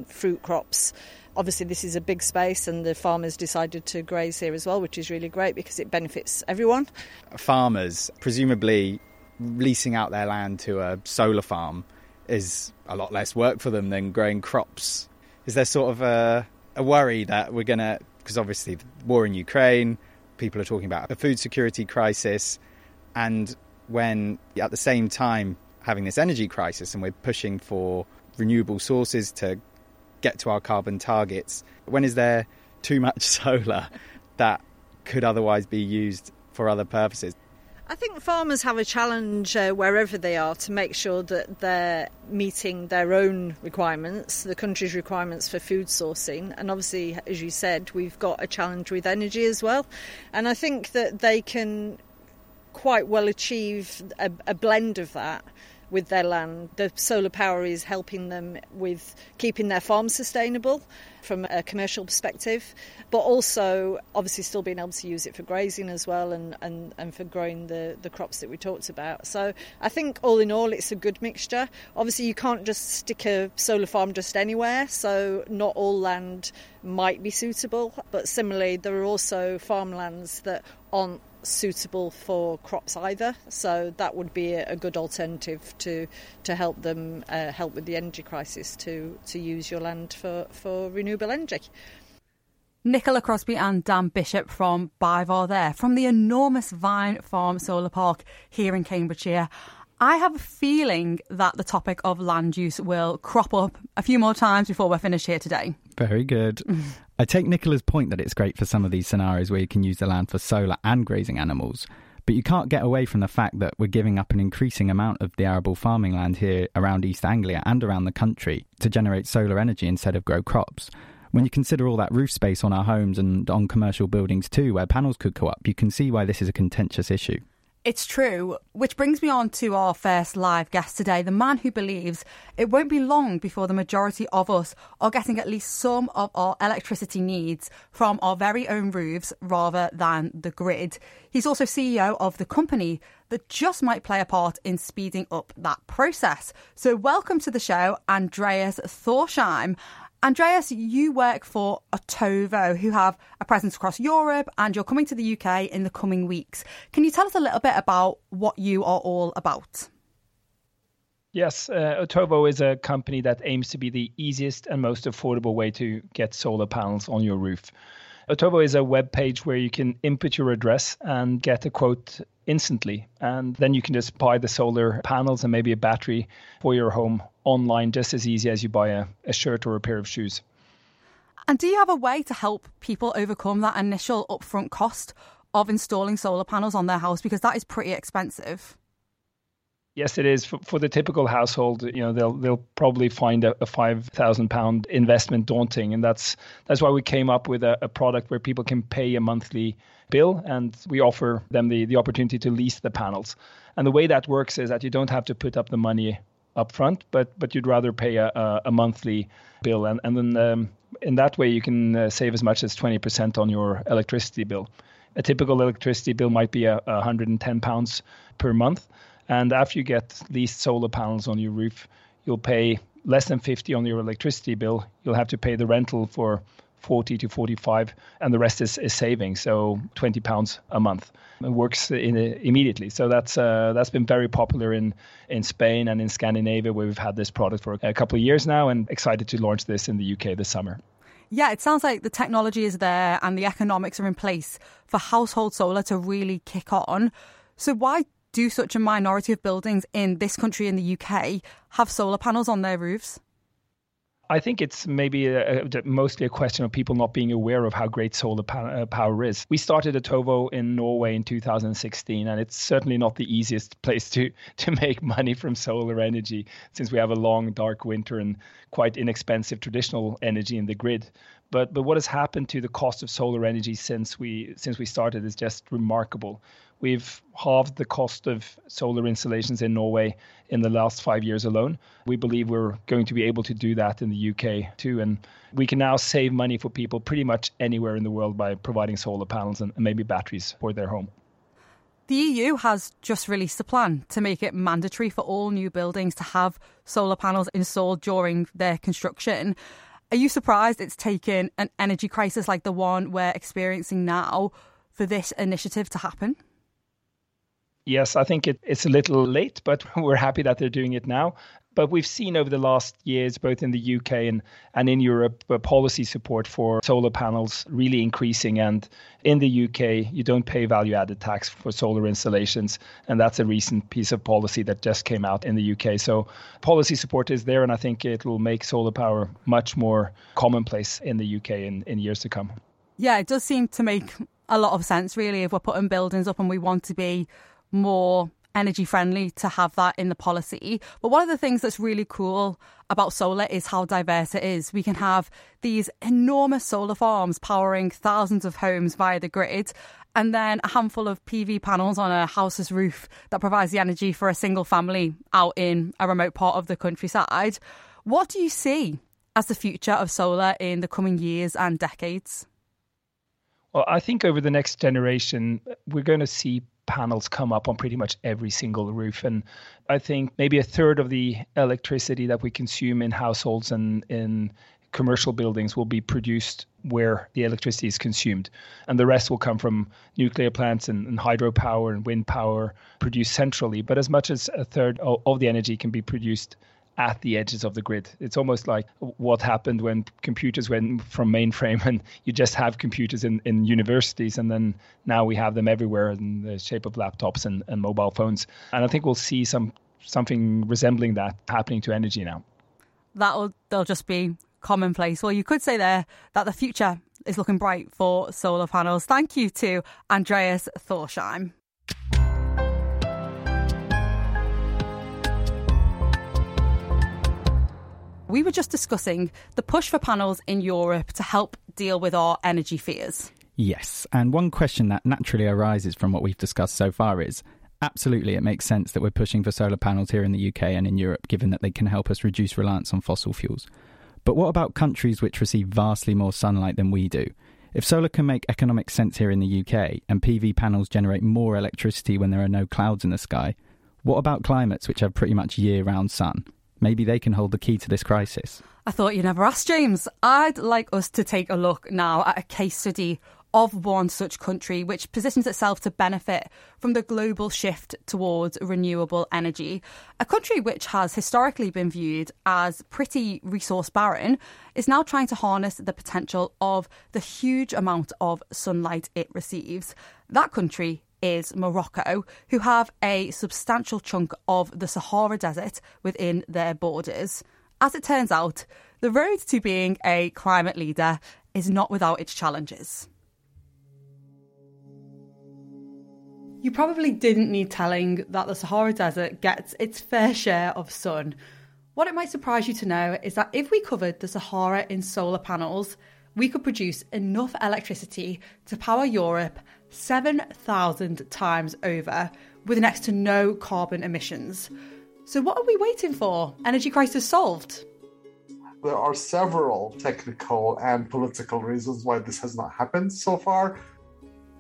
fruit crops. Obviously, this is a big space and the farmers decided to graze here as well, which is really great because it benefits everyone. Farmers, presumably leasing out their land to a solar farm, is a lot less work for them than growing crops. Is there sort of a worry that we're going to... Because obviously the war in Ukraine, people are talking about a food security crisis, and when at the same time having this energy crisis and we're pushing for renewable sources to get to our carbon targets, when is there too much solar that could otherwise be used for other purposes? I think farmers have a challenge wherever they are to make sure that they're meeting their own requirements, the country's requirements for food sourcing. And obviously, as you said, we've got a challenge with energy as well. And I think that they can quite well achieve a blend of that with their land. The solar power is helping them with keeping their farm sustainable from a commercial perspective, but also obviously still being able to use it for grazing as well and for growing the crops that we talked about. So I think all in all it's a good mixture. Obviously you can't just stick a solar farm just anywhere, so not all land might be suitable, but similarly there are also farmlands that aren't suitable for crops either, so that would be a good alternative to help them help with the energy crisis, to use your land for renewable energy. Nicola Crosby and Dan Bishop from Bivar there, from the enormous Vine Farm Solar Park here in Cambridgeshire. I have a feeling that the topic of land use will crop up a few more times before we're finished here today. Very good. I take Nicola's point that it's great for some of these scenarios where you can use the land for solar and grazing animals, but you can't get away from the fact that we're giving up an increasing amount of the arable farming land here around East Anglia and around the country to generate solar energy instead of grow crops. When you consider all that roof space on our homes and on commercial buildings too, where panels could go up, you can see why this is a contentious issue. It's true, which brings me on to our first live guest today, the man who believes it won't be long before the majority of us are getting at least some of our electricity needs from our very own roofs rather than the grid. He's also CEO of the company that just might play a part in speeding up that process. So welcome to the show, Andreas Thorsheim. Andreas, you work for Otovo, who have a presence across Europe, and you're coming to the UK in the coming weeks. Can you tell us a little bit about what you are all about? Yes, Otovo is a company that aims to be the easiest and most affordable way to get solar panels on your roof. Otovo is a web page where you can input your address and get a quote instantly. And then you can just buy the solar panels and maybe a battery for your home online, just as easy as you buy a shirt or a pair of shoes. And do you have a way to help people overcome that initial upfront cost of installing solar panels on their house? Because that is pretty expensive. Yes, it is. For the typical household, you know, they'll probably find a £5,000 investment daunting. And that's why we came up with a product where people can pay a monthly bill and we offer them the opportunity to lease the panels. And the way that works is that you don't have to put up the money up front, but you'd rather pay a monthly bill. And then in that way, you can save as much as 20% on your electricity bill. A typical electricity bill might be £110 per month. And after you get leased solar panels on your roof, you'll pay less than 50 on your electricity bill. You'll have to pay the rental for 40 to 45, and the rest is savings, so £20 a month. It works immediately. So that's been very popular in Spain and in Scandinavia, where we've had this product for a couple of years now, and excited to launch this in the UK this summer. Yeah, it sounds like the technology is there and the economics are in place for household solar to really kick on. So why do such a minority of buildings in this country, in the UK, have solar panels on their roofs? I think it's maybe mostly a question of people not being aware of how great solar power is. We started Otovo in Norway in 2016, and it's certainly not the easiest place to make money from solar energy, since we have a long, dark winter and quite inexpensive traditional energy in the grid. But what has happened to the cost of solar energy since we started is just remarkable. We've halved the cost of solar installations in Norway in the last 5 years alone. We believe we're going to be able to do that in the UK too. And we can now save money for people pretty much anywhere in the world by providing solar panels and maybe batteries for their home. The EU has just released a plan to make it mandatory for all new buildings to have solar panels installed during their construction. Are you surprised it's taken an energy crisis like the one we're experiencing now for this initiative to happen? Yes, I think it's a little late, but we're happy that they're doing it now. But we've seen over the last years, both in the UK and in Europe, policy support for solar panels really increasing. And in the UK, you don't pay value-added tax for solar installations. And that's a recent piece of policy that just came out in the UK. So policy support is there, and I think it will make solar power much more commonplace in the UK in years to come. Yeah, it does seem to make a lot of sense, really, if we're putting buildings up and we want to be more energy friendly to have that in the policy. But one of the things that's really cool about solar is how diverse it is. We can have these enormous solar farms powering thousands of homes via the grid, and then a handful of PV panels on a house's roof that provides the energy for a single family out in a remote part of the countryside. What do you see as the future of solar in the coming years and decades? Well, I think over the next generation, we're going to see panels come up on pretty much every single roof. And I think maybe a third of the electricity that we consume in households and in commercial buildings will be produced where the electricity is consumed. And the rest will come from nuclear plants and hydropower and wind power produced centrally. But as much as a third of the energy can be produced at the edges of the grid. It's almost like what happened when computers went from mainframe, and you just have computers in universities, and then now we have them everywhere in the shape of laptops and mobile phones. And I think we'll see something resembling that happening to energy now. They'll just be commonplace. Well, you could say there that the future is looking bright for solar panels. Thank you to Andreas Thorsheim. We were just discussing the push for panels in Europe to help deal with our energy fears. Yes, and one question that naturally arises from what we've discussed so far is, absolutely, it makes sense that we're pushing for solar panels here in the UK and in Europe, given that they can help us reduce reliance on fossil fuels. But what about countries which receive vastly more sunlight than we do? If solar can make economic sense here in the UK, and PV panels generate more electricity when there are no clouds in the sky, what about climates which have pretty much year-round sun? Maybe they can hold the key to this crisis. I thought you never asked, James. I'd like us to take a look now at a case study of one such country which positions itself to benefit from the global shift towards renewable energy. A country which has historically been viewed as pretty resource barren is now trying to harness the potential of the huge amount of sunlight it receives. That country is Morocco, who have a substantial chunk of the Sahara Desert within their borders. As it turns out, the road to being a climate leader is not without its challenges. You probably didn't need telling that the Sahara Desert gets its fair share of sun. What it might surprise you to know is that if we covered the Sahara in solar panels, we could produce enough electricity to power Europe 7,000 times over with next to no carbon emissions. So what are we waiting for? Energy crisis solved? There are several technical and political reasons why this has not happened so far.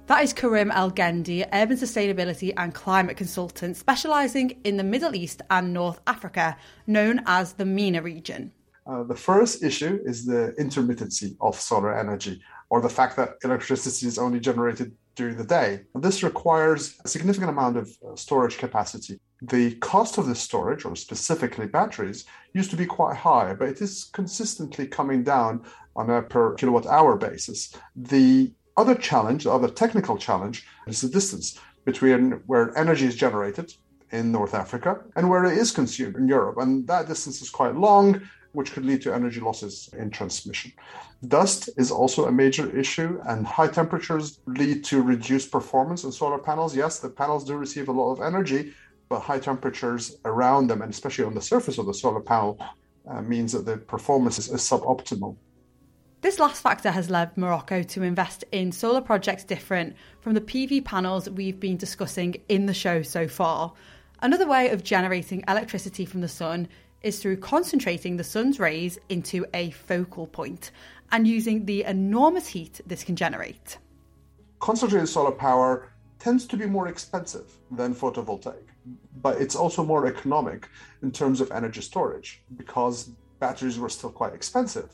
That is Karim Elgendy, urban sustainability and climate consultant specialising in the Middle East and North Africa, known as the MENA region. The first issue is the intermittency of solar energy, or the fact that electricity is only generated during the day. And this requires a significant amount of storage capacity. The cost of the storage, or specifically batteries, used to be quite high, but it is consistently coming down on a per kilowatt hour basis. The other technical challenge is the distance between where energy is generated in North Africa and where it is consumed in Europe. And that distance is quite long, which could lead to energy losses in transmission. Dust is also a major issue, and high temperatures lead to reduced performance in solar panels. Yes, the panels do receive a lot of energy, but high temperatures around them, and especially on the surface of the solar panel, means that the performance is suboptimal. This last factor has led Morocco to invest in solar projects different from the PV panels we've been discussing in the show so far. Another way of generating electricity from the sun is through concentrating the sun's rays into a focal point and using the enormous heat this can generate. Concentrated solar power tends to be more expensive than photovoltaic, but it's also more economic in terms of energy storage because batteries were still quite expensive.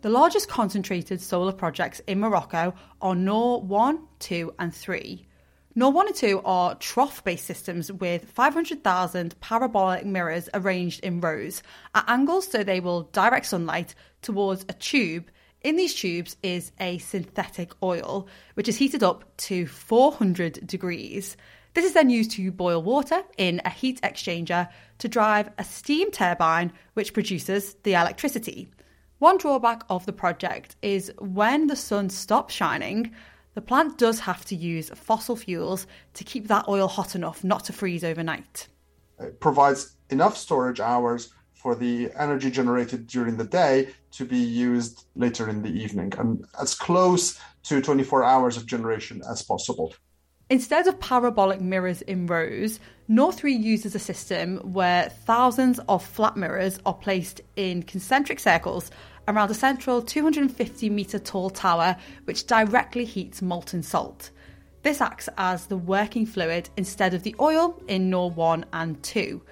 The largest concentrated solar projects in Morocco are Noor 1, 2 and 3. Noor 1 and 2 are trough-based systems with 500,000 parabolic mirrors arranged in rows at angles so they will direct sunlight towards a tube. In these tubes is a synthetic oil, which is heated up to 400 degrees. This is then used to boil water in a heat exchanger to drive a steam turbine which produces the electricity. One drawback of the project is when the sun stops shining, the plant does have to use fossil fuels to keep that oil hot enough not to freeze overnight. It provides enough storage hours for the energy generated during the day to be used later in the evening, and as close to 24 hours of generation as possible. Instead of parabolic mirrors in rows, Noor 3 uses a system where thousands of flat mirrors are placed in concentric circles around a central 250-metre tall tower which directly heats molten salt. This acts as the working fluid instead of the oil in Noor 1 and 2.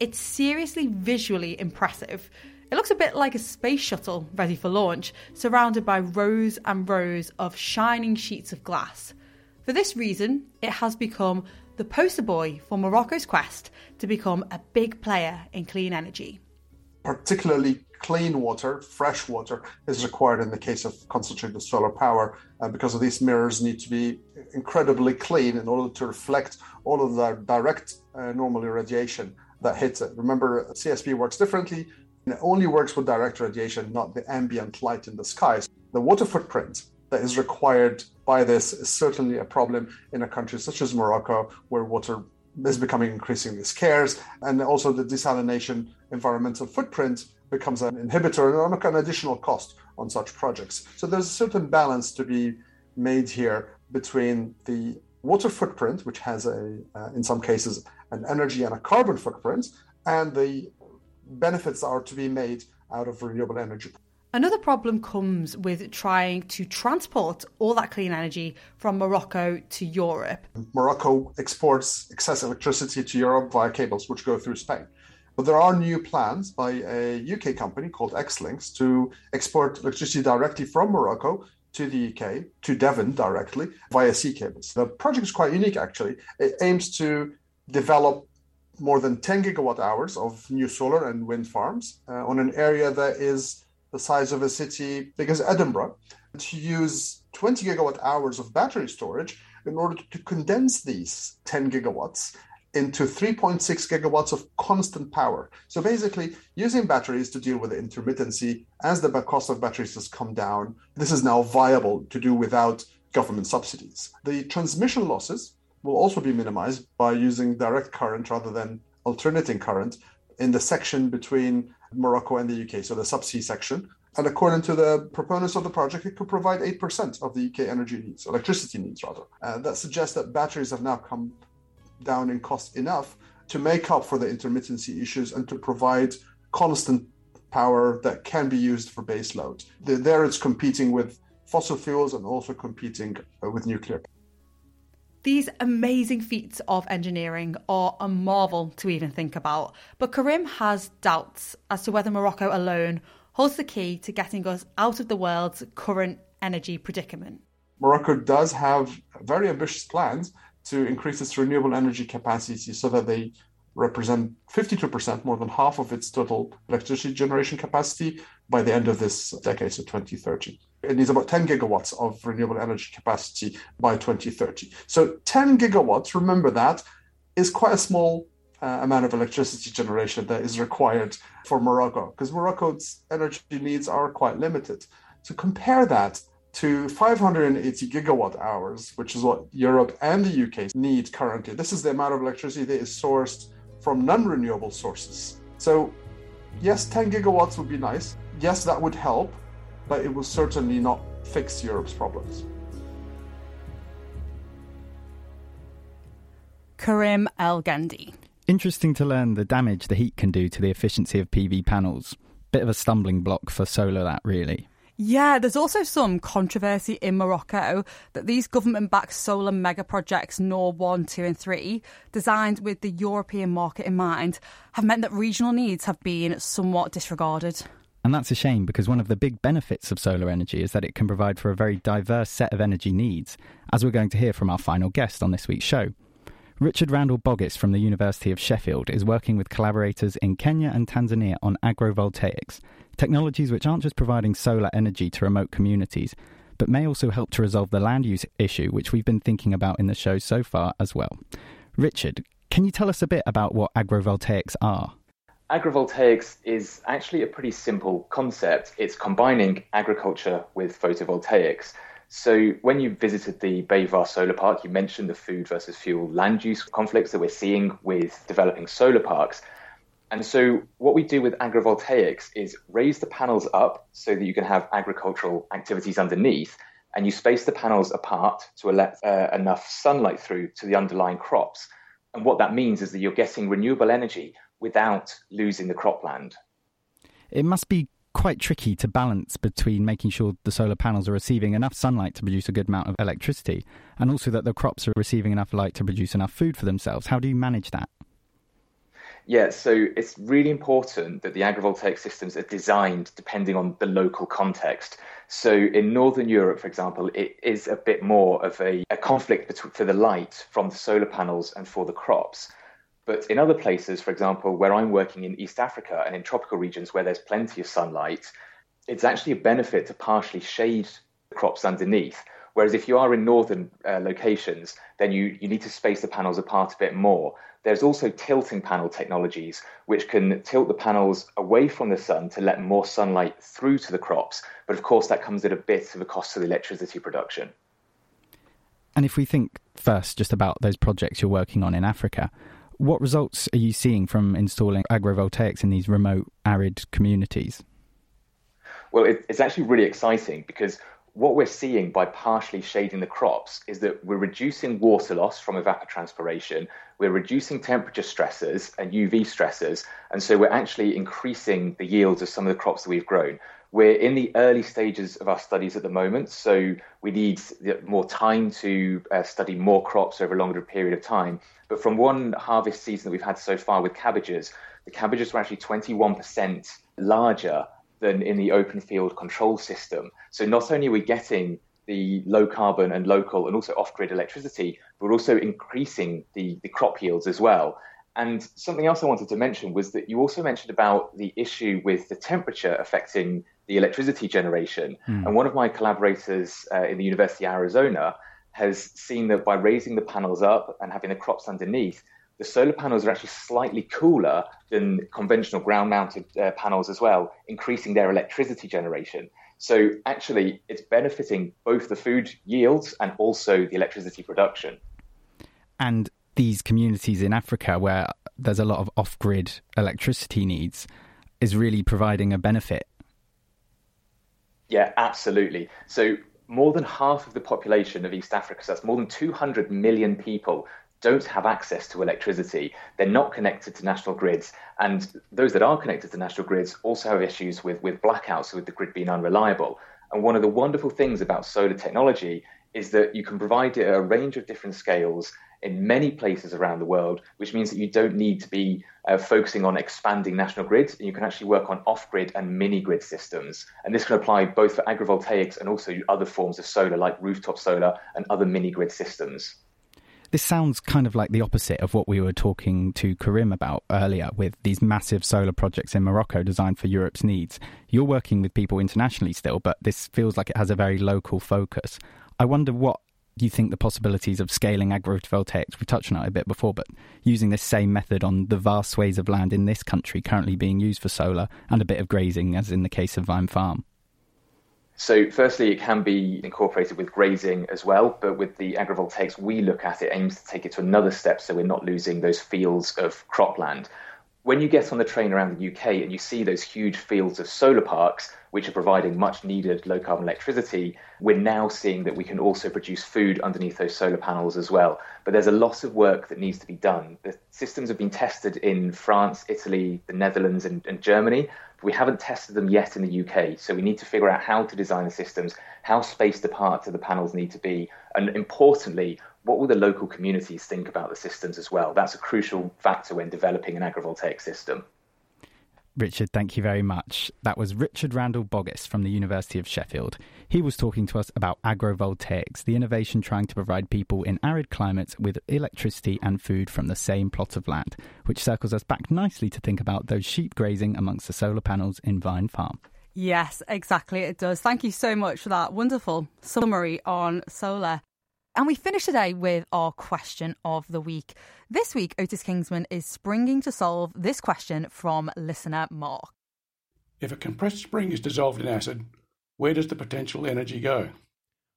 It's seriously visually impressive. It looks a bit like a space shuttle ready for launch, surrounded by rows and rows of shining sheets of glass. For this reason, it has become the poster boy for Morocco's quest to become a big player in clean energy. Particularly clean water, fresh water, is required in the case of concentrated solar power because of these mirrors need to be incredibly clean in order to reflect all of the direct normal irradiation that hits it. Remember, CSP works differently and it only works with direct radiation, not the ambient light in the sky. So the water footprint that is required by this is certainly a problem in a country such as Morocco, where water is becoming increasingly scarce, and also the desalination environmental footprint becomes an inhibitor and an additional cost on such projects. So there's a certain balance to be made here between the water footprint, which has in some cases, an energy and a carbon footprint, and the benefits that are to be made out of renewable energy. Another problem comes with trying to transport all that clean energy from Morocco to Europe. Morocco exports excess electricity to Europe via cables, which go through Spain. But there are new plans by a UK company called X-Links to export electricity directly from Morocco to the UK, to Devon directly, via sea cables. The project is quite unique, actually. It aims to develop more than 10 gigawatt hours of new solar and wind farms on an area that is the size of a city big as Edinburgh, to use 20 gigawatt hours of battery storage in order to condense these 10 gigawatts into 3.6 gigawatts of constant power. So basically, using batteries to deal with the intermittency as the cost of batteries has come down, this is now viable to do without government subsidies. The transmission losses will also be minimized by using direct current rather than alternating current in the section between Morocco and the UK, so the subsea section. And according to the proponents of the project, it could provide 8% of the UK energy needs, electricity needs rather. That suggests that batteries have now come down in cost enough to make up for the intermittency issues and to provide constant power that can be used for base load. There it's competing with fossil fuels and also competing with nuclear. These amazing feats of engineering are a marvel to even think about, but Karim has doubts as to whether Morocco alone holds the key to getting us out of the world's current energy predicament. Morocco does have very ambitious plans to increase its renewable energy capacity so that they represent 52%, more than half of its total electricity generation capacity by the end of this decade, so 2030. It needs about 10 gigawatts of renewable energy capacity by 2030. So 10 gigawatts, remember that, is quite a small amount of electricity generation that is required for Morocco, because Morocco's energy needs are quite limited. So compare that to 580 gigawatt hours, which is what Europe and the UK need currently. This is the amount of electricity that is sourced from non-renewable sources. So yes, 10 gigawatts would be nice. Yes, that would help. but it will certainly not fix Europe's problems. Karim Elgendy. Interesting to learn the damage the heat can do to the efficiency of PV panels. Bit of a stumbling block for solar, that, really. Yeah, there's also some controversy in Morocco that these government-backed solar megaprojects, Noor 1, 2 and 3, designed with the European market in mind, have meant that regional needs have been somewhat disregarded. And that's a shame, because one of the big benefits of solar energy is that it can provide for a very diverse set of energy needs, as we're going to hear from our final guest on this week's show. Richard Randall-Boggis from the University of Sheffield is working with collaborators in Kenya and Tanzania on agrovoltaics, technologies which aren't just providing solar energy to remote communities, but may also help to resolve the land use issue which we've been thinking about in the show so far as well. Richard, can you tell us a bit about what agrovoltaics are? Agrovoltaics is actually a pretty simple concept. It's combining agriculture with photovoltaics. So when you visited the Bivar solar park, you mentioned the food versus fuel land use conflicts that we're seeing with developing solar parks. And so what we do with agrovoltaics is raise the panels up so that you can have agricultural activities underneath, and you space the panels apart to let enough sunlight through to the underlying crops. And what that means is that you're getting renewable energy without losing the cropland. It must be quite tricky to balance between making sure the solar panels are receiving enough sunlight to produce a good amount of electricity, and also that the crops are receiving enough light to produce enough food for themselves. How do you manage that? Yeah, so it's really important that the agrivoltaic systems are designed depending on the local context. So in Northern Europe, for example, it is a bit more of a conflict for the light from the solar panels and for the crops. But in other places, for example, where I'm working in East Africa and in tropical regions where there's plenty of sunlight, it's actually a benefit to partially shade the crops underneath. Whereas if you are in northern locations, then you need to space the panels apart a bit more. There's also tilting panel technologies, which can tilt the panels away from the sun to let more sunlight through to the crops. But of course, that comes at a bit of a cost to the electricity production. And if we think first just about those projects you're working on in Africa, what results are you seeing from installing agrovoltaics in these remote, arid communities? Well, it's actually really exciting, because what we're seeing by partially shading the crops is that we're reducing water loss from evapotranspiration, we're reducing temperature stressors and UV stressors, and so we're actually increasing the yields of some of the crops that we've grown. We're in the early stages of our studies at the moment, so we need more time to study more crops over a longer period of time. But from one harvest season that we've had so far with cabbages, the cabbages were actually 21% larger than in the open field control system. So not only are we getting the low carbon and local and also off-grid electricity, but we're also increasing the crop yields as well. And something else I wanted to mention was that you also mentioned about the issue with the temperature affecting the electricity generation. And one of my collaborators in the University of Arizona has seen that by raising the panels up and having the crops underneath, the solar panels are actually slightly cooler than conventional ground-mounted panels as well, increasing their electricity generation. So actually, it's benefiting both the food yields and also the electricity production. And these communities in Africa where there's a lot of off-grid electricity needs is really providing a benefit. Yeah, absolutely. So more than half of the population of East Africa, so that's more than 200 million people, don't have access to electricity. They're not connected to national grids. And those that are connected to national grids also have issues with blackouts, with the grid being unreliable. And one of the wonderful things about solar technology is that you can provide it at a range of different scales in many places around the world, which means that you don't need to be focusing on expanding national grids. And you can actually work on off-grid and mini-grid systems. And this can apply both for agrivoltaics and also other forms of solar, like rooftop solar and other mini-grid systems. This sounds kind of like the opposite of what we were talking to Karim about earlier, with these massive solar projects in Morocco designed for Europe's needs. You're working with people internationally still, but this feels like it has a very local focus. I wonder what you think the possibilities of scaling agrovoltaics, we touched on it a bit before, but using this same method on the vast swathes of land in this country currently being used for solar and a bit of grazing, as in the case of Vine Farm. So firstly, it can be incorporated with grazing as well, but with the agrovoltaics we look at, it aims to take it to another step so we're not losing those fields of cropland. When you get on the train around the UK and you see those huge fields of solar parks, which are providing much needed low carbon electricity, we're now seeing that we can also produce food underneath those solar panels as well. But there's a lot of work that needs to be done. The systems have been tested in France, Italy, the Netherlands and Germany. But we haven't tested them yet in the UK. So we need to figure out how to design the systems, how spaced apart do the panels need to be, and importantly, what will the local communities think about the systems as well? That's a crucial factor when developing an agrivoltaic system. Richard, thank you very much. That was Richard Randall-Boggis from the University of Sheffield. He was talking to us about agrovoltaics, the innovation trying to provide people in arid climates with electricity and food from the same plot of land, which circles us back nicely to think about those sheep grazing amongst the solar panels in Vine Farm. Yes, exactly, it does. Thank you so much for that wonderful summary on solar. And we finish today with our question of the week. This week, Otis Kingsman is springing to solve this question from listener Mark. If a compressed spring is dissolved in acid, where does the potential energy go?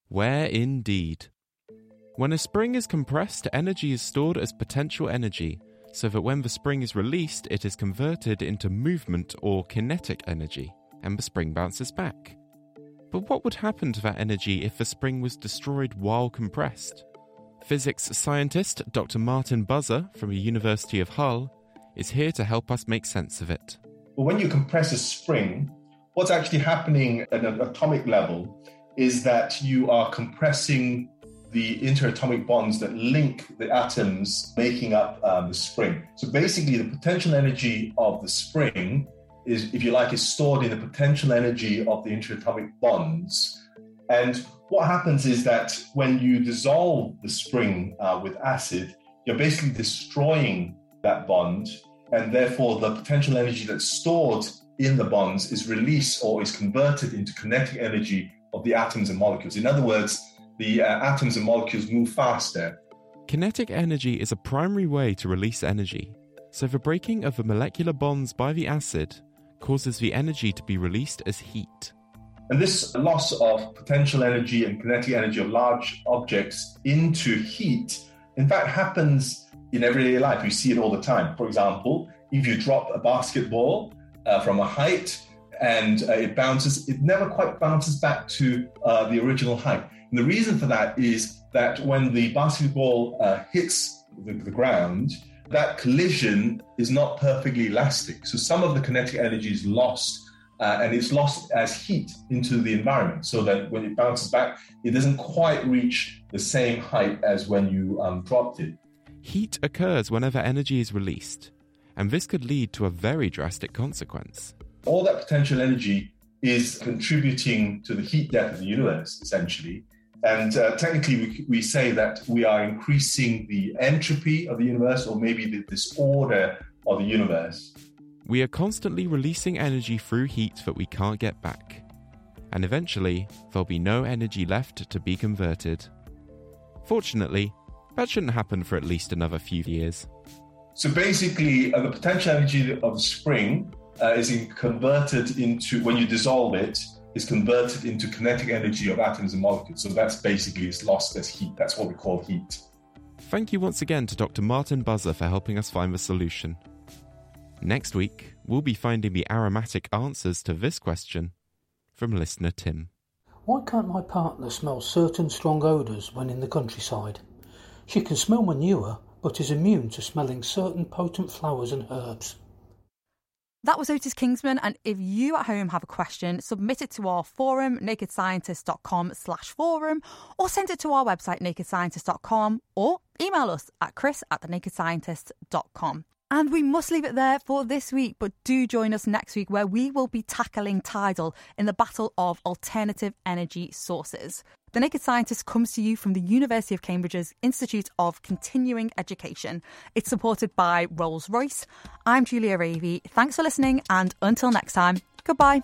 Where indeed. When a spring is compressed, energy is stored as potential energy, so that when the spring is released, it is converted into movement or kinetic energy, and the spring bounces back. But what would happen to that energy if the spring was destroyed while compressed? Physics scientist Dr. Martin Buzzer from the University of Hull is here to help us make sense of it. Well, when you compress a spring, what's actually happening at an atomic level is that you are compressing the interatomic bonds that link the atoms making up the spring. So basically, the potential energy of the spring is, if you like, is stored in the potential energy of the interatomic bonds. And what happens is that when you dissolve the spring with acid, you're basically destroying that bond, and therefore the potential energy that's stored in the bonds is released or is converted into kinetic energy of the atoms and molecules. In other words, the atoms and molecules move faster. Kinetic energy is a primary way to release energy. So the breaking of the molecular bonds by the acid causes the energy to be released as heat. And this loss of potential energy and kinetic energy of large objects into heat, in fact, happens in everyday life. We see it all the time. For example, if you drop a basketball from a height and it bounces, it never quite bounces back to the original height. And the reason for that is that when the basketball hits the ground, that collision is not perfectly elastic. So some of the kinetic energy is lost, and it's lost as heat into the environment, so that when it bounces back, it doesn't quite reach the same height as when you dropped it. Heat occurs whenever energy is released, and this could lead to a very drastic consequence. All that potential energy is contributing to the heat death of the universe, essentially. And technically, we say that we are increasing the entropy of the universe, or maybe the disorder of the universe. We are constantly releasing energy through heat that we can't get back. And eventually, there'll be no energy left to be converted. Fortunately, that shouldn't happen for at least another few years. So basically, the potential energy of the spring when you dissolve it, is converted into kinetic energy of atoms and molecules. So that's basically, it's lost as heat. That's what we call heat. Thank you once again to Dr. Martin Buzzer for helping us find the solution. Next week, we'll be finding the aromatic answers to this question from listener Tim. Why can't my partner smell certain strong odours when in the countryside? She can smell manure, but is immune to smelling certain potent flowers and herbs. That was Otis Kingsman, and if you at home have a question, submit it to our forum, nakedscientists.com/forum, or send it to our website, nakedscientists.com, or email us at chris@thenakedscientists.com. And we must leave it there for this week, but do join us next week where we will be tackling tidal in the battle of alternative energy sources. The Naked Scientist comes to you from the University of Cambridge's Institute of Continuing Education. It's supported by Rolls Royce. I'm Julia Ravey. Thanks for listening, and until next time, goodbye.